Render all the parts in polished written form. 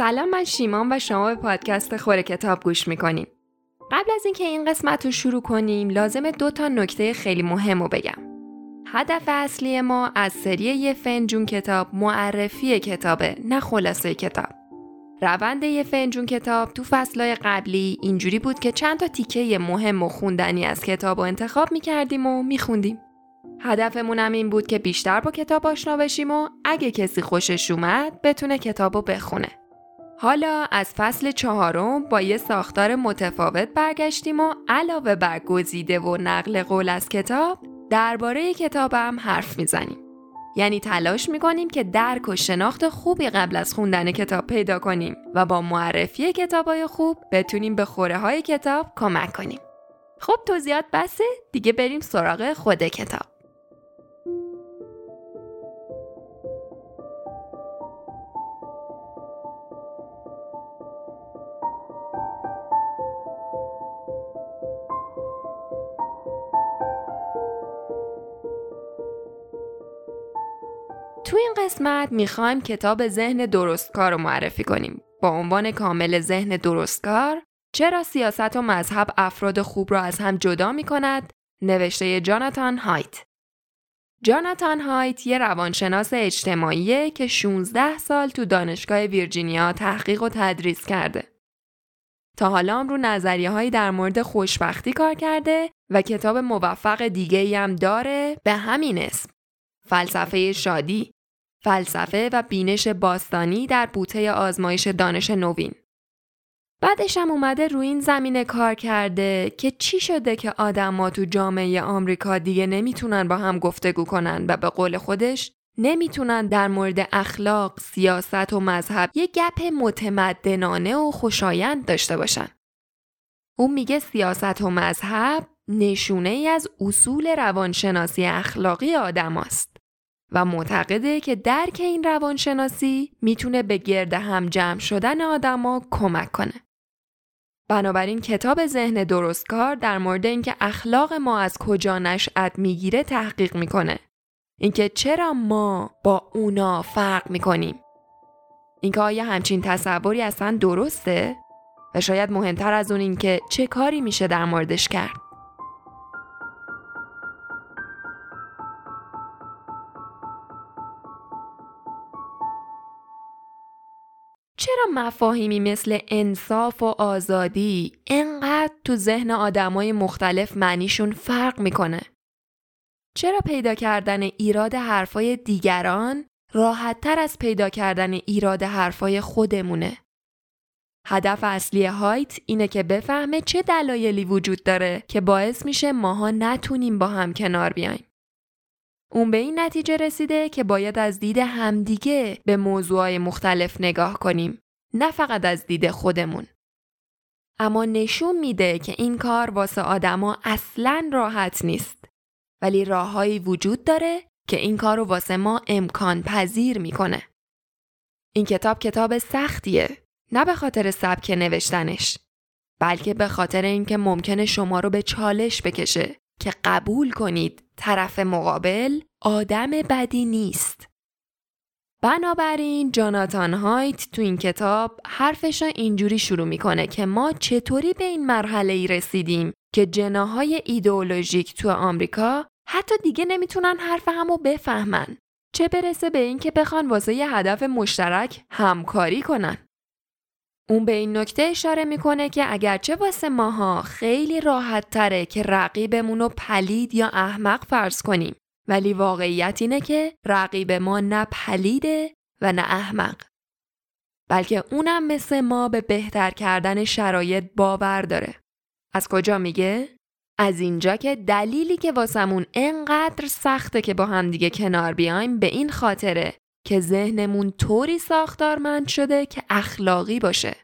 سلام، من شیمان و شما به پادکست خوره کتاب گوش میکنیم. قبل از اینکه این قسمت رو شروع کنیم لازمه 2 تا نکته خیلی مهم رو بگم. هدف اصلی ما از سری یه فنجون کتاب معرفی کتابه، نه خلاصه کتاب. روند یه فنجون کتاب تو فصلهای قبلی اینجوری بود که چند تا تیکه مهم و خوندنی از کتاب رو انتخاب میکردیم و میخوندیم. هدفمون هم این بود که بیشتر با کتاب آشنا بشیم و اگه کسی خوشش اومد بتونه کتابو بخونه. حالا از فصل 4 با یه ساختار متفاوت برگشتیم و علاوه بر گزیده و نقل قول از کتاب درباره کتاب هم حرف میزنیم. یعنی تلاش میکنیم که درک و شناخت خوبی قبل از خوندن کتاب پیدا کنیم و با معرفی کتابای خوب بتونیم به خوره های کتاب کمک کنیم. خب توضیحات بسه، دیگه بریم سراغ خود کتاب. تو این قسمت میخوایم کتاب ذهن درستکار رو معرفی کنیم. با عنوان کامل ذهن درستکار، چرا سیاست و مذهب افراد خوب را از هم جدا میکند، نوشته جاناتان هایت. جاناتان هایت یه روانشناس اجتماعیه که 16 سال تو دانشگاه ویرجینیا تحقیق و تدریس کرده. تا حالا هم رو نظریه‌هایی در مورد خوشبختی کار کرده و کتاب موفق دیگه‌ای هم داره به همین اسم، فلسفه شادی، فلسفه و بینش باستانی در بوته آزمایش دانش نوین. بعدش هم اومده روی این زمینه کار کرده که چی شده که آدم‌ها تو جامعه آمریکا دیگه نمیتونن با هم گفتگو کنن و به قول خودش نمیتونن در مورد اخلاق، سیاست و مذهب یه گپ متمدنانه و خوشایند داشته باشن. اون میگه سیاست و مذهب نشونه‌ای از اصول روانشناسی اخلاقی آدم‌هاست و معتقده که درک این روانشناسی میتونه به گرد هم جمع شدن آدم‌ها کمک کنه. بنابراین کتاب ذهن درستکار در مورد اینکه اخلاق ما از کجا نشأت میگیره تحقیق میکنه. اینکه چرا ما با اونا فرق میکنیم. اینکه آیا همچین تصوری اصلا درسته؟ و شاید مهمتر از اون اینکه چه کاری میشه در موردش کرد. چرا مفاهیمی مثل انصاف و آزادی اینقدر تو ذهن آدمای مختلف معنیشون فرق میکنه؟ چرا پیدا کردن ایراد حرفای دیگران راحت‌تر از پیدا کردن ایراد حرفای خودمونه؟ هدف اصلی هایت اینه که بفهمه چه دلایلی وجود داره که باعث میشه ماها نتونیم با هم کنار بیایم. اون به این نتیجه رسیده که باید از دید همدیگه به موضوعات مختلف نگاه کنیم، نه فقط از دید خودمون. اما نشون میده که این کار واسه آدما اصلاً راحت نیست، ولی راههایی وجود داره که این کار رو واسه ما امکان پذیر میکنه. این کتاب سختیه، نه به خاطر سبک نوشتنش، بلکه به خاطر اینکه ممکنه شما رو به چالش بکشه که قبول کنید طرف مقابل آدم بدی نیست. بنابراین جاناتان هایت تو این کتاب حرفش اینجوری شروع میکنه که ما چطوری به این مرحله‌ای رسیدیم که جناح‌های ایدئولوژیک تو آمریکا حتی دیگه نمیتونن حرف همو بفهمن، چه برسه به این که بخوان واسه یه هدف مشترک همکاری کنن. اون به این نکته اشاره میکنه که اگرچه واسه ماها خیلی راحت تره که رقیبمونو پلید یا احمق فرض کنیم، ولی واقعیت اینه که رقیب ما نه پلیده و نه احمق، بلکه اونم مثل ما به بهتر کردن شرایط باور داره. از کجا میگه؟ از اینجا که دلیلی که واسمون انقدر سخته که با هم دیگه کنار بیایم به این خاطره که ذهنمون طوری ساختارمند شده که اخلاقی باشه.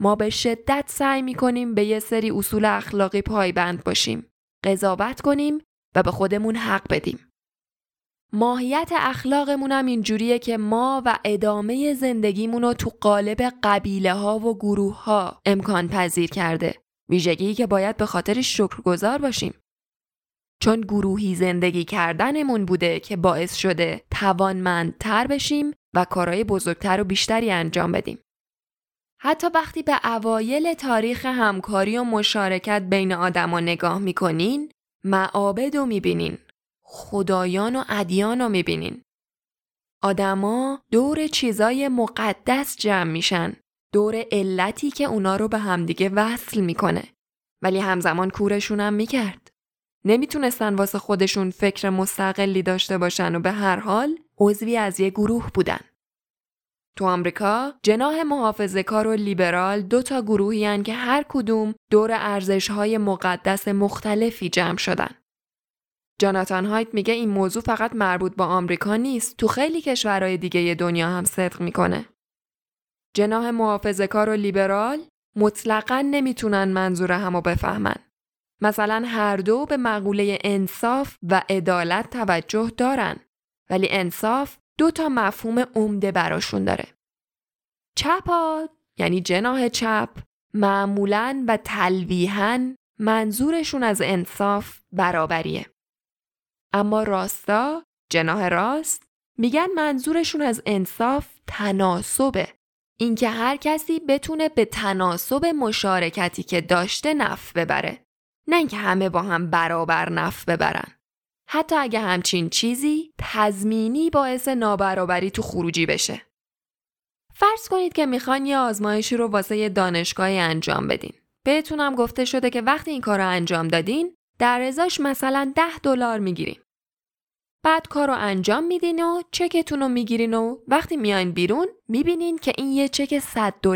ما به شدت سعی می‌کنیم به یه سری اصول اخلاقی پایبند باشیم، قضاوت کنیم و به خودمون حق بدیم. ماهیت اخلاقمون هم اینجوریه که ما و ادامه زندگیمون رو تو قالب قبیله‌ها و گروه‌ها امکان پذیر کرده، ویژگی که باید به خاطر شکرگزار باشیم. چون گروهی زندگی کردنمون بوده که باعث شده توانمندتر بشیم و کارهای بزرگتر و بیشتری انجام بدیم. حتی وقتی به اوایل تاریخ همکاری و مشارکت بین آدما نگاه میکنین، معابد رو میبینین، خدایان و ادیان رو میبینین. آدما دور چیزای مقدس جمع میشن، دور علتی که اونا رو به همدیگه وصل میکنه، ولی همزمان کورشون هم میکرد. نمیتونستن واسه خودشون فکر مستقلی داشته باشن و به هر حال عضوی از یه گروه بودن. تو آمریکا جناح محافظه‌کار و لیبرال دو تا گروهی هن که هر کدوم دور ارزش‌های مقدس مختلفی جمع شدن. جاناتان هایت میگه این موضوع فقط مربوط به آمریکا نیست، تو خیلی کشورهای دیگه دنیا هم صدق میکنه. جناح محافظه‌کار و لیبرال مطلقاً نمیتونن منظور همو بفهمن. مثلا هر دو به مقوله انصاف و عدالت توجه دارن، ولی انصاف دو تا مفهوم عمده براشون داره. چپا یعنی جناح چپ معمولاً و تلویحاً منظورشون از انصاف برابریه. اما راستا، جناح راست، میگن منظورشون از انصاف تناسبه. اینکه هر کسی بتونه به تناسب مشارکتی که داشته نفع ببره، نه اینکه همه با هم برابر نفع ببرن. حتی اگه همچین چیزی تضمینی باعث نابرابری تو خروجی بشه. فرض کنید که میخوان یه آزمایشی رو واسه یه دانشگاهی انجام بدین. بهتون هم گفته شده که وقتی این کار رو انجام دادین، در ازاش مثلا $10 میگیرین. بعد کار رو انجام میدین و چکتون رو میگیرین و وقتی میاین بیرون میبینین که این یه چک $100.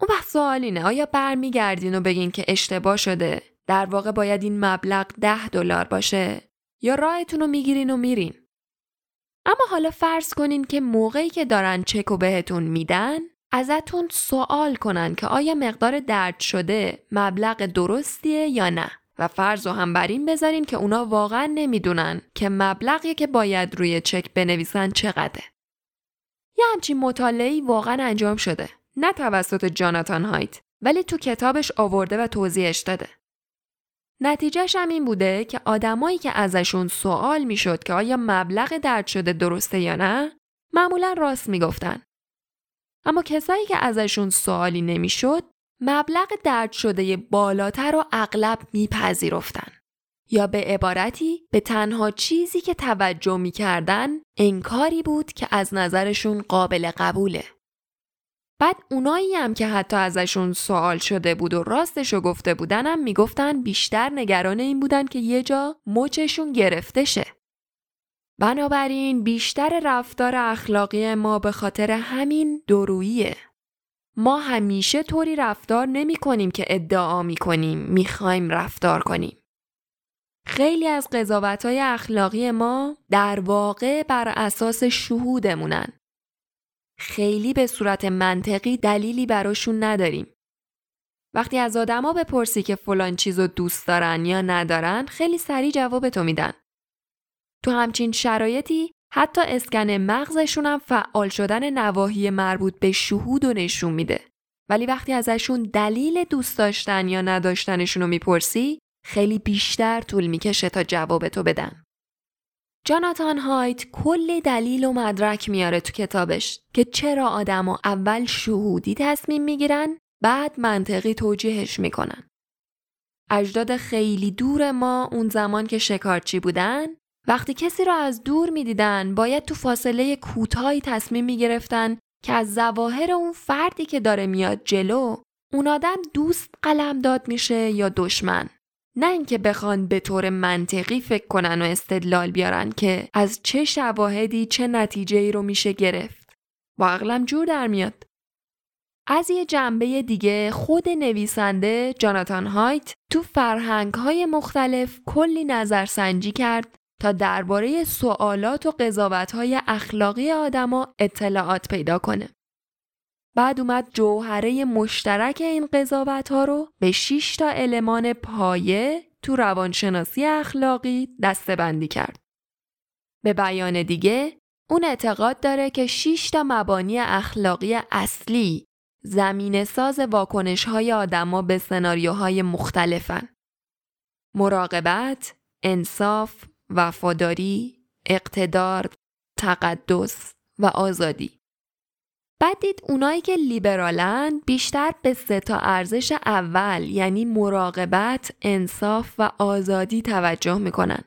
اون وقت سوال اینه، آیا برمیگردین و بگین که اشتباه شده؟ در واقع باید این مبلغ $10 باشه، یا راهتون رو میگیرین و میرین؟ اما حالا فرض کنین که موقعی که دارن چک رو بهتون میدن ازتون سوال کنن که آیا مقدار درج شده مبلغ درستیه یا نه، و فرض رو هم بر این بذارین که اونا واقعا نمیدونن که مبلغی که باید روی چک بنویسن چقدره. یه همچین مطالعه‌ای واقعا انجام شده، نه توسط جاناتان هایت، ولی تو کتابش آورده و توضیحش داده. نتیجهش هم این بوده که آدمایی که ازشون سوال میشد که آیا مبلغ درج شده درسته یا نه، معمولا راست میگفتن. اما کسایی که ازشون سوالی نمیشد، مبلغ درج شده بالاتر رو اغلب میپذیرفتن. یا به عبارتی به تنها چیزی که توجه میکردن انکاری بود که از نظرشون قابل قبوله. بعد اونایی هم که حتی ازشون سوال شده بود و راستشو گفته بودن هم میگفتن بیشتر نگران این بودن که یه جا مچشون گرفته شه. بنابراین بیشتر رفتار اخلاقی ما به خاطر همین دوروییه. ما همیشه طوری رفتار نمی کنیم که ادعا می کنیم میخوایم رفتار کنیم. خیلی از قضاوت‌های اخلاقی ما در واقع بر اساس شهودمونن. خیلی به صورت منطقی دلیلی براشون نداریم. وقتی از آدما بپرسی که فلان چیزو دوست دارن یا ندارن، خیلی سریع جوابتو میدن. تو همچین شرایطی حتی اسکن مغزشون هم فعال شدن نواحی مربوط به شهود و نشون میده. ولی وقتی ازشون دلیل دوست داشتن یا نداشتنشون رو میپرسی، خیلی بیشتر طول میکشه تا جوابتو بدن. جاناتان هایت کلی دلیل و مدرک میاره تو کتابش که چرا آدما اول شهودی تصمیم میگیرن، بعد منطقی توجیهش میکنن. اجداد خیلی دور ما اون زمان که شکارچی بودن، وقتی کسی را از دور میدیدن، باید تو فاصله کوتاهی تصمیم میگرفتن که از ظواهر اون فردی که داره میاد جلو، اون آدم دوست قلمداد میشه یا دشمن. نه اینکه بخوان به طور منطقی فکر کنن و استدلال بیارن که از چه شواهدی چه نتیجه‌ای رو میشه گرفت. با عقلم جور در میاد. از یه جنبه دیگه، خود نویسنده جاناتان هایت تو فرهنگ‌های مختلف کلی نظرسنجی کرد تا درباره سوالات و قضاوت‌های اخلاقی آدما اطلاعات پیدا کنه. بعد اومد جوهره مشترک این قضاوت‌ها رو به 6 تا المان پایه تو روانشناسی اخلاقی دسته‌بندی کرد. به بیان دیگه، اون اعتقاد داره که 6 تا مبانی اخلاقی اصلی زمینه‌ساز واکنش‌های آدما به سناریوهای مختلفن. مراقبت، انصاف، وفاداری، اقتدار، تقدس و آزادی. بعد دید اونایی که لیبرالن بیشتر به سه تا ارزش اول یعنی مراقبت، انصاف و آزادی توجه میکنن.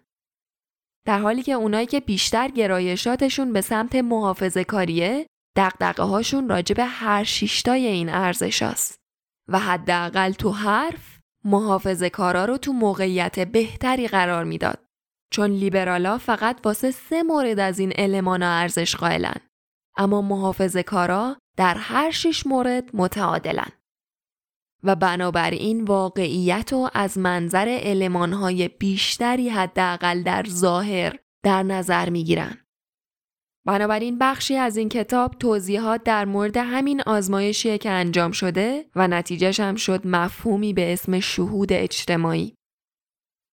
در حالی که اونایی که بیشتر گرایشاتشون به سمت محافظه‌کاریه، دغدغه هاشون راجع به هر شیشتای این ارزش هست و حداقل تو حرف محافظه‌کارا رو تو موقعیت بهتری قرار میداد، چون لیبرالا فقط واسه 3 مورد از این المان ارزش قائلن، اما محافظه‌کارا در هر 6 مورد متعادلن و بنابراین واقعیت رو از منظر المان‌های بیشتری حداقل در ظاهر در نظر می‌گیرن. بنابراین بخشی از این کتاب توضیحات در مورد همین آزمایشیه که انجام شده و نتیجهش هم شد مفهومی به اسم شهود اجتماعی.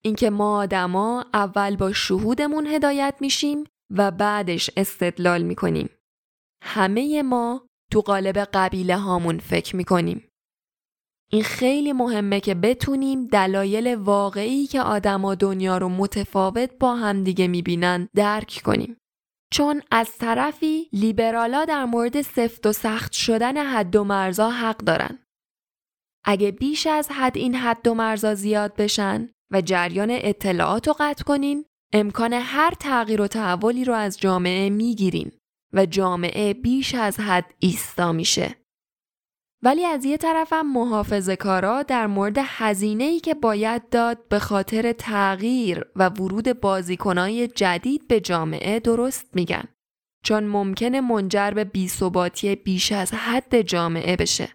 اینکه ما آدما اول با شهودمون هدایت میشیم و بعدش استدلال میکنیم. همه ما تو قالب قبیله هامون فکر میکنیم. این خیلی مهمه که بتونیم دلایل واقعی که آدما دنیا رو متفاوت با همدیگه میبینن درک کنیم. چون از طرفی لیبرالا در مورد سفت و سخت شدن حد و مرزا حق دارن. اگه بیش از حد این حد و مرزا زیاد بشن و جریان اطلاعات رو قطع کنین، امکان هر تغییر و تحولی رو از جامعه میگیرین و جامعه بیش از حد ایستا میشه. ولی از یه طرف هم محافظه‌کارا در مورد هزینه‌ای که باید داد به خاطر تغییر و ورود بازیکنای جدید به جامعه درست میگن، چون ممکنه منجر به بی‌ثباتی بیش از حد جامعه بشه.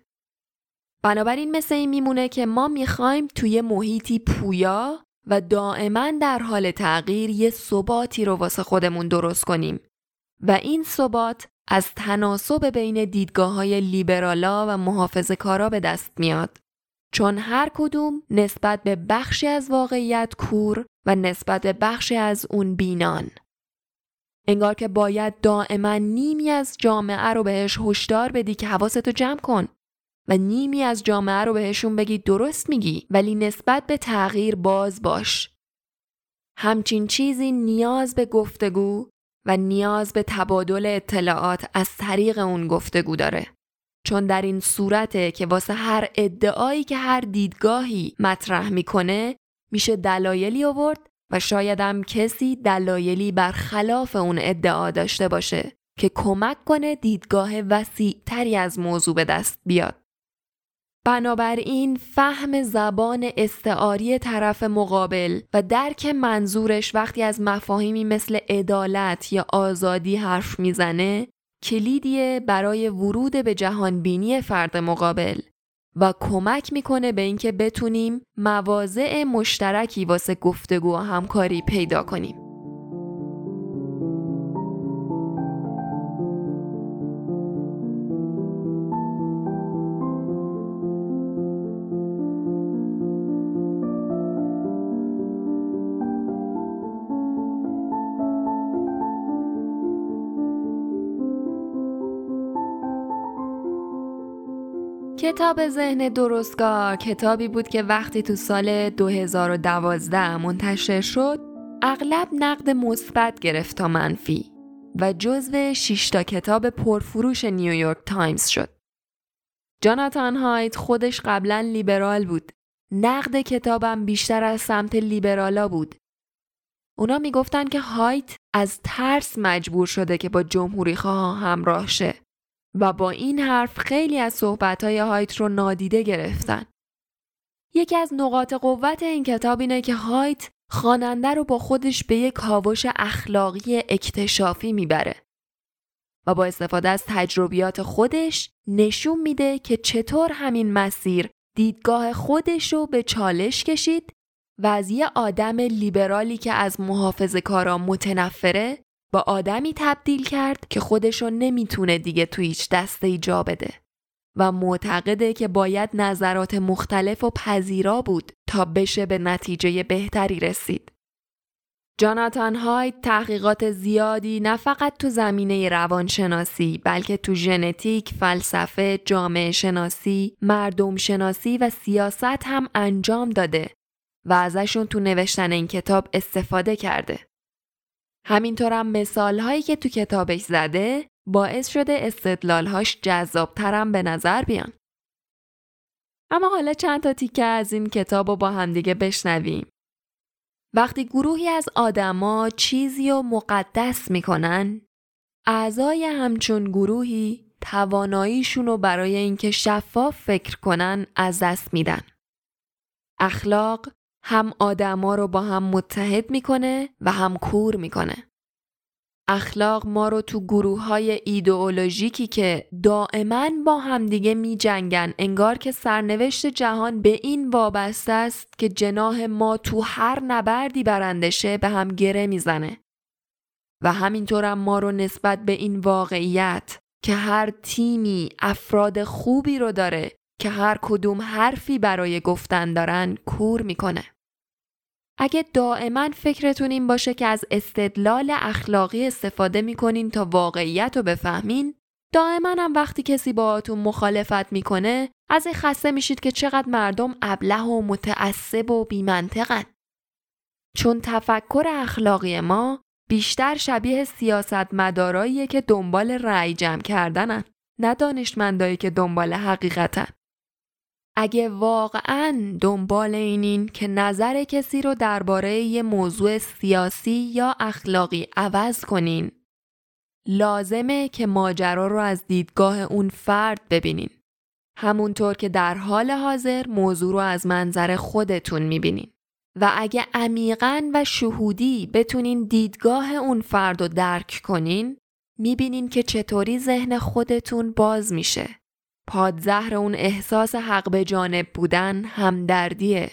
بنابراین مثل این میمونه که ما میخوایم توی محیطی پویا و دائما در حال تغییر یه ثباتی رو واسه خودمون درست کنیم و این ثبات از تناسب بین دیدگاه‌های لیبرالا و محافظه‌کارا به دست میاد، چون هر کدوم نسبت به بخشی از واقعیت کور و نسبت به بخشی از اون بینان. انگار که باید دائما نیمی از جامعه رو بهش هشدار بدی که حواستو جمع کن و نیمی از جامعه رو بهشون بگی درست میگی ولی نسبت به تغییر باز باش. همچین چیزی نیاز به گفتگو و نیاز به تبادل اطلاعات از طریق اون گفتگو داره، چون در این صورته که واسه هر ادعایی که هر دیدگاهی مطرح میکنه میشه دلایلی آورد و شاید هم کسی دلایلی برخلاف اون ادعا داشته باشه که کمک کنه دیدگاه وسیع تری از موضوع به دست بیاد. بنابراین فهم زبان استعاری طرف مقابل و درک منظورش وقتی از مفاهیمی مثل عدالت یا آزادی حرف میزنه کلیدیه برای ورود به جهان بینی فرد مقابل و کمک میکنه به اینکه بتونیم مواضع مشترکی واسه گفتگو و همکاری پیدا کنیم. کتاب ذهن درستگار کتابی بود که وقتی تو سال 2012 منتشر شد اغلب نقد مثبت گرفت تا منفی و جزو 6 تا کتاب پرفروش نیویورک تایمز شد. جاناتان هایت خودش قبلا لیبرال بود. نقد کتابم بیشتر از سمت لیبرالا بود. اونا میگفتن که هایت از ترس مجبور شده که با جمهوری‌خواها همراه شه و با این حرف خیلی از صحبت‌های هایت رو نادیده گرفتن. یکی از نقاط قوت این کتاب اینه که هایت خواننده رو با خودش به یک کاوش اخلاقی اکتشافی میبره و با استفاده از تجربیات خودش نشون میده که چطور همین مسیر دیدگاه خودش رو به چالش کشید و از یه آدم لیبرالی که از محافظه‌کارا متنفره با آدمی تبدیل کرد که خودشو نمیتونه دیگه تو هیچ دسته‌ای جا بده و معتقده که باید نظرات مختلف و پذیرا بود تا بشه به نتیجه بهتری رسید. جاناتان هایت تحقیقات زیادی نه فقط تو زمینه روانشناسی بلکه تو ژنتیک، فلسفه، جامعه شناسی، مردم شناسی و سیاست هم انجام داده و ازشون تو نوشتن این کتاب استفاده کرده. همینطورم مثالهایی که تو کتابش زده باعث شده استدلالهاش جذابترم به نظر بیان. اما حالا چند تا تیکه از این کتاب رو با همدیگه بشنویم. وقتی گروهی از آدما چیزی رو مقدس میکنن، اعضای همچون گروهی تواناییشون رو برای اینکه شفاف فکر کنن از دست میدن. اخلاق هم آدما رو با هم متحد میکنه و هم کور میکنه. اخلاق ما رو تو گروه‌های ایدئولوژیکی که دائما با همدیگه می‌جنگن، انگار که سرنوشت جهان به این وابسته است که جناح ما تو هر نبردی برنده شه، به هم گره میزنه. و همینطور هم ما رو نسبت به این واقعیت که هر تیمی افراد خوبی رو داره که هر کدوم حرفی برای گفتن دارن کور میکنه. اگه دائما فکرتون این باشه که از استدلال اخلاقی استفاده میکنین تا واقعیت رو بفهمین، دائما هم وقتی کسی باهاتون مخالفت میکنه از این خسته میشید که چقدر مردم ابله و متعصب و بی‌منطقن. چون تفکر اخلاقی ما بیشتر شبیه سیاستمداراییه که دنبال رأی جمع کردنن، نه دانشمندایی که دنبال حقیقتن. اگه واقعاً دنبال اینین که نظر کسی رو درباره یه موضوع سیاسی یا اخلاقی عوض کنین، لازمه که ماجرا رو از دیدگاه اون فرد ببینین، همونطور که در حال حاضر موضوع رو از منظر خودتون میبینین. و اگه عمیقاً و شهودی بتونین دیدگاه اون فرد رو درک کنین، میبینین که چطوری ذهن خودتون باز میشه. پادزهر اون احساس حق به جانب بودن همدردیه،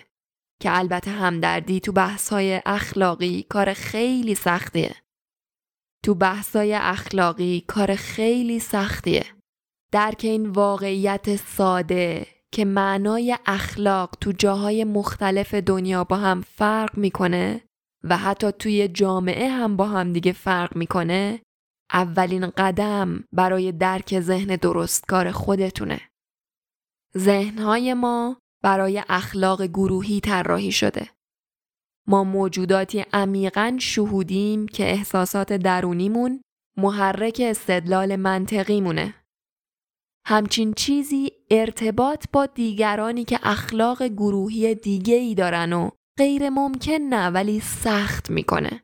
که البته همدردی تو بحث‌های اخلاقی کار خیلی سختیه. درک این واقعیت ساده که معنای اخلاق تو جاهای مختلف دنیا با هم فرق میکنه و حتی توی جامعه هم با هم دیگه فرق میکنه، اولین قدم برای درک ذهن درستکار خودتونه. ذهن‌های ما برای اخلاق گروهی طراحی شده. ما موجوداتی عمیقاً شهودیم که احساسات درونیمون محرک استدلال منطقیمونه. همچین چیزی ارتباط با دیگرانی که اخلاق گروهی دیگه‌ای دارن و غیر ممکنه ولی سخت میکنه.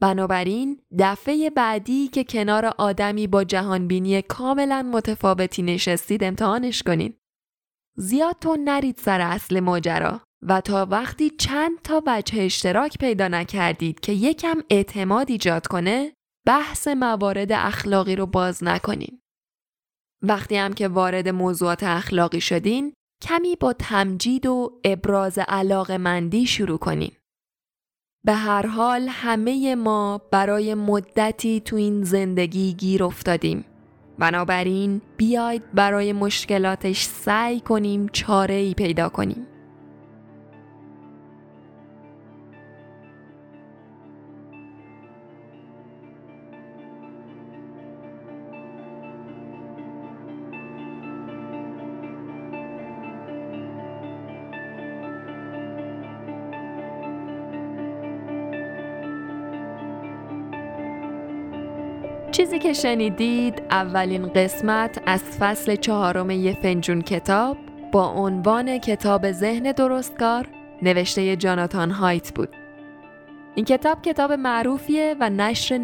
بنابراین دفعه بعدی که کنار آدمی با جهانبینی کاملا متفاوتی نشستید، امتحانش کنین. زیاد تون نرید سر اصل ماجرا و تا وقتی چند تا وجه اشتراک پیدا نکردید که یکم اعتماد ایجاد کنه، بحث موارد اخلاقی رو باز نکنین. وقتی هم که وارد موضوعات اخلاقی شدین، کمی با تمجید و ابراز علاقه‌مندی شروع کنین. به هر حال همه ما برای مدتی تو این زندگی گیر افتادیم. بنابراین بیاید برای مشکلاتش سعی کنیم چاره‌ای پیدا کنیم. چیزی که شنیدید اولین قسمت از فصل 4 یه فنجون کتاب با عنوان کتاب ذهن درستکار نوشته جاناتان هایت بود. این کتاب معروفیه و نشر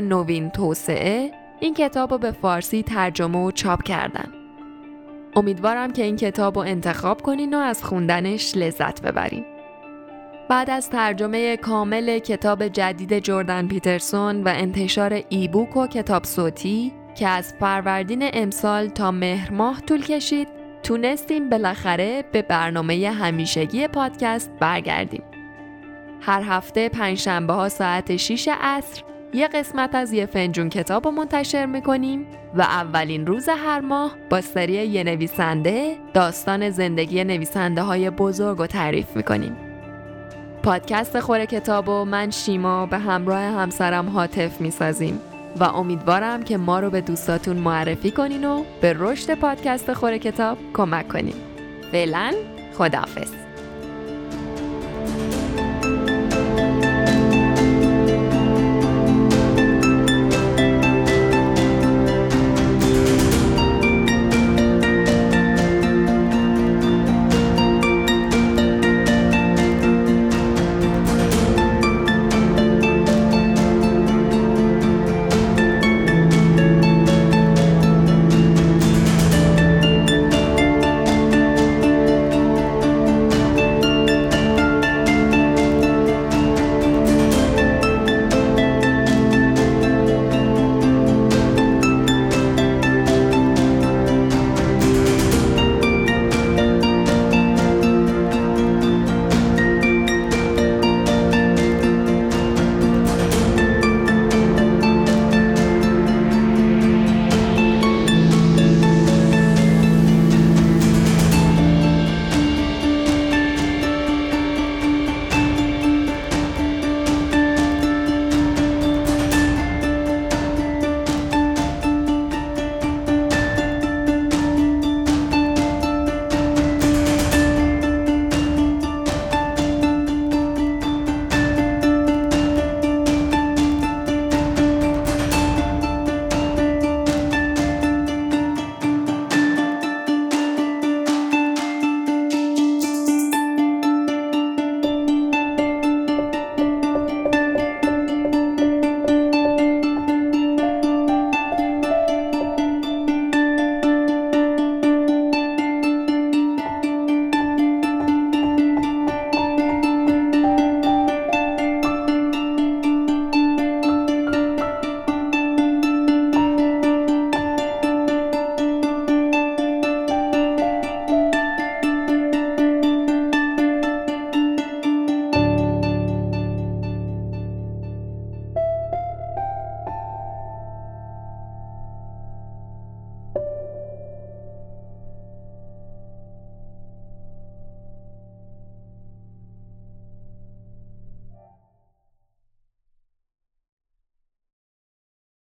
نوین و توسعه این کتاب رو به فارسی ترجمه و چاپ کردن. امیدوارم که این کتاب رو انتخاب کنین و از خوندنش لذت ببرین. بعد از ترجمه کامل کتاب جدید جردن پیترسون و انتشار ایبوک و کتاب صوتی که از فروردین امسال تا مهر ماه طول کشید، تونستیم بالاخره به برنامه همیشگی پادکست برگردیم. هر هفته پنجشنبه‌ها ساعت 6 عصر یه قسمت از یه فنجون کتاب رو منتشر می‌کنیم و اولین روز هر ماه با سری یه نویسنده داستان زندگی نویسنده‌های بزرگ رو تعریف می‌کنیم. پادکست خوره کتاب و من شیما به همراه همسرم هاتف میسازیم و امیدوارم که ما رو به دوستاتون معرفی کنین و به رشد پادکست خوره کتاب کمک کنین. فعلا خداحافظ.